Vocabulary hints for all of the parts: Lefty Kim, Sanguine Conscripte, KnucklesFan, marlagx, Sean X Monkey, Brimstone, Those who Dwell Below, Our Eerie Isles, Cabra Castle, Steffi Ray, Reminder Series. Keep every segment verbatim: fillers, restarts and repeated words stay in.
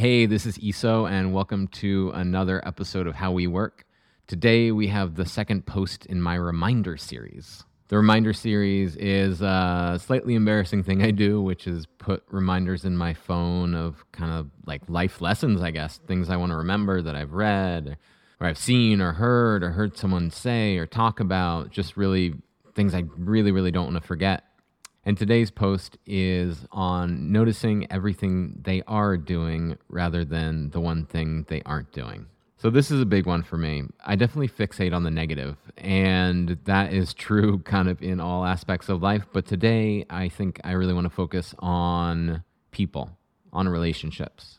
Hey, this is Eso, and welcome to another episode of How We Work. Today, we have the second post in my Reminder Series. The Reminder Series is a slightly embarrassing thing I do, which is put reminders in my phone of kind of like life lessons, I guess, things I want to remember that I've read, or I've seen, or heard, or heard someone say, or talk about, just really things I really, really don't want to forget. And today's post is on noticing everything they are doing rather than the one thing they aren't doing. So this is a big one for me. I definitely fixate on the negative, and that is true kind of in all aspects of life. But today, I think I really want to focus on people, on relationships,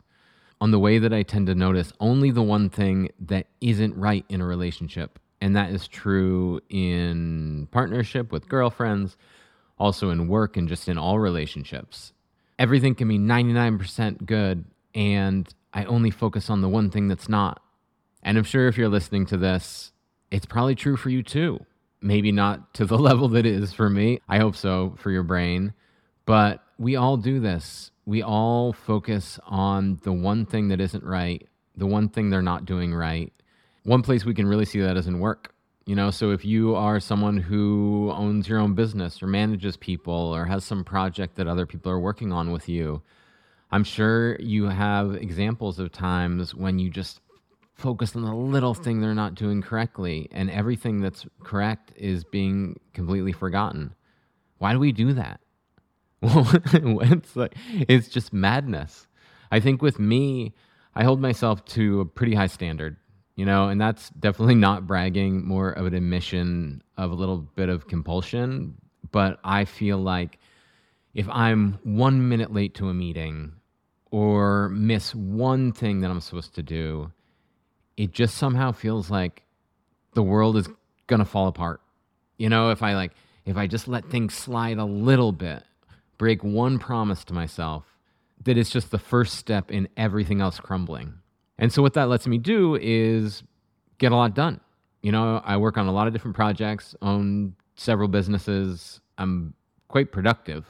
on the way that I tend to notice only the one thing that isn't right in a relationship. And that is true in partnership with girlfriends, also in work, and just in all relationships. Everything can be ninety-nine percent good, and I only focus on the one thing that's not. And I'm sure if you're listening to this, it's probably true for you too. Maybe not to the level that it is for me. I hope so for your brain. But we all do this. We all focus on the one thing that isn't right, the one thing they're not doing right. One place we can really see that is in work. You know, so if you are someone who owns your own business or manages people or has some project that other people are working on with you, I'm sure you have examples of times when you just focus on the little thing they're not doing correctly and everything that's correct is being completely forgotten. Why do we do that? Well, it's like, it's just madness. I think with me, I hold myself to a pretty high standard. You know, and that's definitely not bragging, more of an admission of a little bit of compulsion. But I feel like if I'm one minute late to a meeting or miss one thing that I'm supposed to do, it just somehow feels like the world is going to fall apart. You know, if I like, if I just let things slide a little bit, break one promise to myself, that it's just the first step in everything else crumbling. And so what that lets me do is get a lot done. You know, I work on a lot of different projects, own several businesses. I'm quite productive,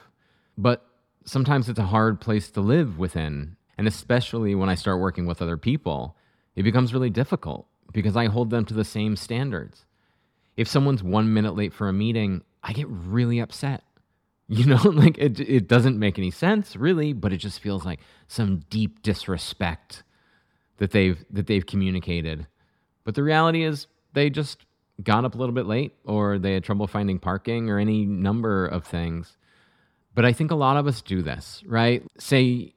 but sometimes it's a hard place to live within. And especially when I start working with other people, it becomes really difficult because I hold them to the same standards. If someone's one minute late for a meeting, I get really upset. You know, like it, it doesn't make any sense really, but it just feels like some deep disrespect that they've that they've communicated. But the reality is they just got up a little bit late, or they had trouble finding parking, or any number of things. But I think a lot of us do this, right? Say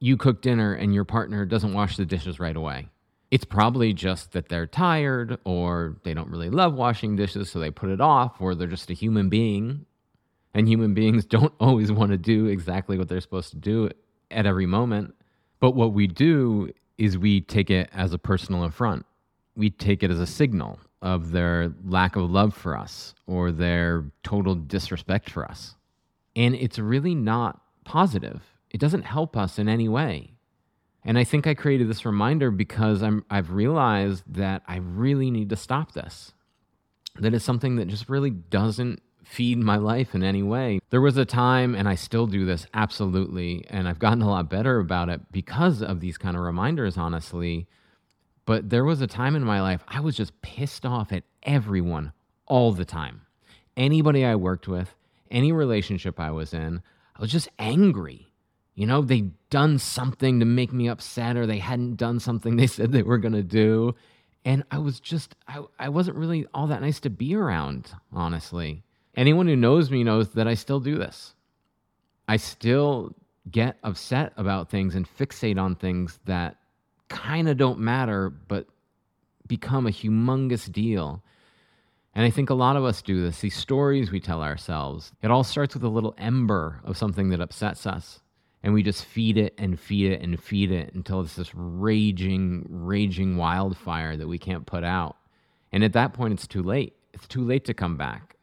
you cook dinner and your partner doesn't wash the dishes right away. It's probably just that they're tired, or they don't really love washing dishes, so they put it off, or they're just a human being. And human beings don't always want to do exactly what they're supposed to do at every moment. But what we do is we take it as a personal affront. We take it as a signal of their lack of love for us or their total disrespect for us. And it's really not positive. It doesn't help us in any way. And I think I created this reminder because I'm, I've realized that I really need to stop this. That is something that just really doesn't feed my life in any way. There was a time, and I still do this, absolutely, and I've gotten a lot better about it because of these kind of reminders, honestly, but there was a time in my life I was just pissed off at everyone all the time. Anybody I worked with, any relationship I was in, I was just angry. You know, they'd done something to make me upset, or they hadn't done something they said they were going to do, and I was just, I, I wasn't really all that nice to be around, honestly. Anyone who knows me knows that I still do this. I still get upset about things and fixate on things that kind of don't matter, but become a humongous deal. And I think a lot of us do this. These stories we tell ourselves, it all starts with a little ember of something that upsets us. And we just feed it and feed it and feed it until it's this raging, raging wildfire that we can't put out. And at that point, it's too late. It's too late to come back.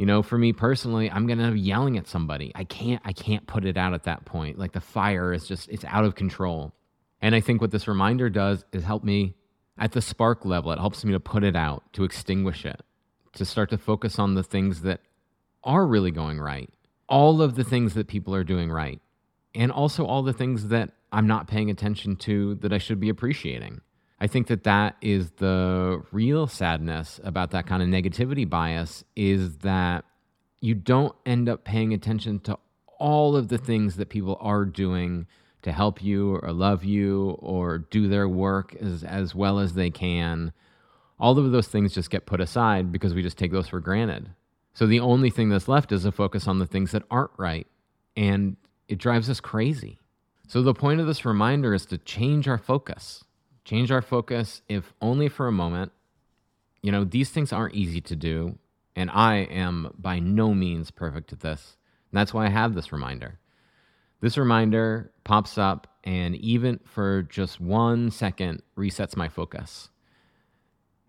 You know, for me personally, I'm going to end up yelling at somebody. I can't I can't put it out at that point. Like the fire is just, it's out of control. And I think what this reminder does is help me at the spark level. It helps me to put it out, to extinguish it, to start to focus on the things that are really going right. All of the things that people are doing right. And also all the things that I'm not paying attention to that I should be appreciating. I think that that is the real sadness about that kind of negativity bias, is that you don't end up paying attention to all of the things that people are doing to help you or love you or do their work as, as well as they can. All of those things just get put aside because we just take those for granted. So the only thing that's left is a focus on the things that aren't right, and it drives us crazy. So the point of this reminder is to change our focus. Change our focus, if only for a moment. You know, these things aren't easy to do, and I am by no means perfect at this. And that's why I have this reminder. This reminder pops up and even for just one second resets my focus.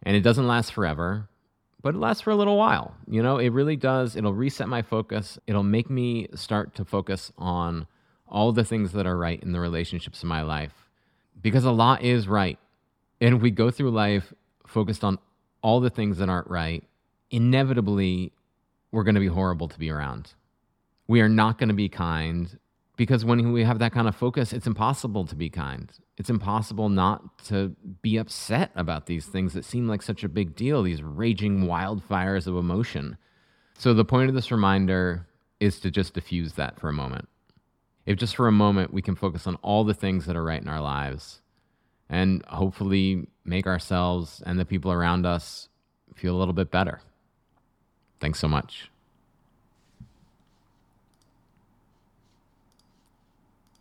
And it doesn't last forever, but it lasts for a little while. You know, it really does. It'll reset my focus. It'll make me start to focus on all the things that are right in the relationships in my life. Because a lot is right. And we go through life focused on all the things that aren't right. Inevitably, we're going to be horrible to be around. We are not going to be kind, because when we have that kind of focus, it's impossible to be kind. It's impossible not to be upset about these things that seem like such a big deal, these raging wildfires of emotion. So the point of this reminder is to just diffuse that for a moment. If just for a moment we can focus on all the things that are right in our lives and hopefully make ourselves and the people around us feel a little bit better. Thanks so much.